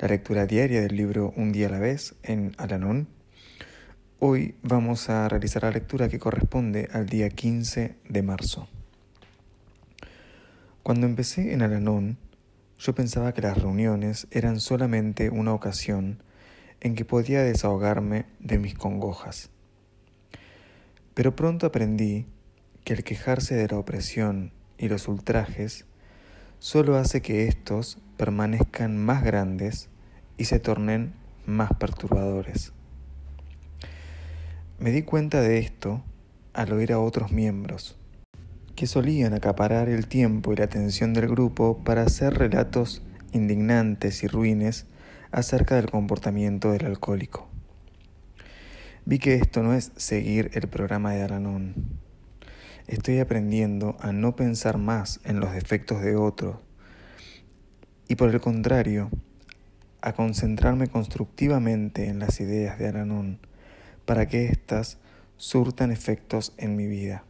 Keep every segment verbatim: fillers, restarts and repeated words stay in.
la lectura diaria del libro Un Día a la Vez en Al-Anon. Hoy vamos a realizar la lectura que corresponde al día quince de marzo. Cuando empecé en Al-Anon, yo pensaba que las reuniones eran solamente una ocasión en que podía desahogarme de mis congojas. Pero pronto aprendí que el quejarse de la opresión y los ultrajes solo hace que estos permanezcan más grandes y se tornen más perturbadores. Me di cuenta de esto al oír a otros miembros, que solían acaparar el tiempo y la atención del grupo para hacer relatos indignantes y ruines acerca del comportamiento del alcohólico. Vi que esto no es seguir el programa de Al-Anon. Estoy aprendiendo a no pensar más en los defectos de otros y, por el contrario, a concentrarme constructivamente en las ideas de Al-Anon para que éstas surtan efectos en mi vida.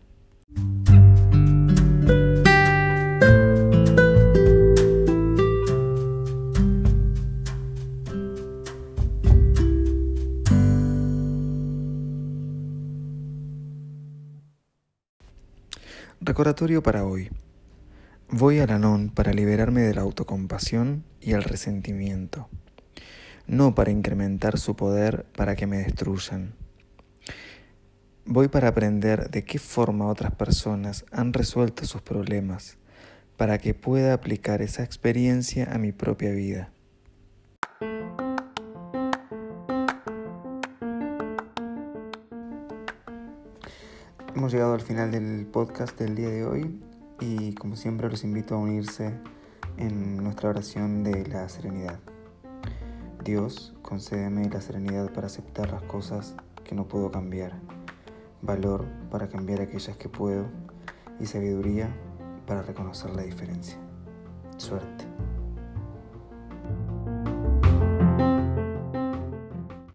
Recordatorio para hoy. Voy a Al-Anon para liberarme de la autocompasión y el resentimiento, no para incrementar su poder para que me destruyan. Voy para aprender de qué forma otras personas han resuelto sus problemas, para que pueda aplicar esa experiencia a mi propia vida. Hemos llegado al final del podcast del día de hoy y, como siempre, los invito a unirse en nuestra oración de la serenidad. Dios, concédeme la serenidad para aceptar las cosas que no puedo cambiar, valor para cambiar aquellas que puedo y sabiduría para reconocer la diferencia. Suerte.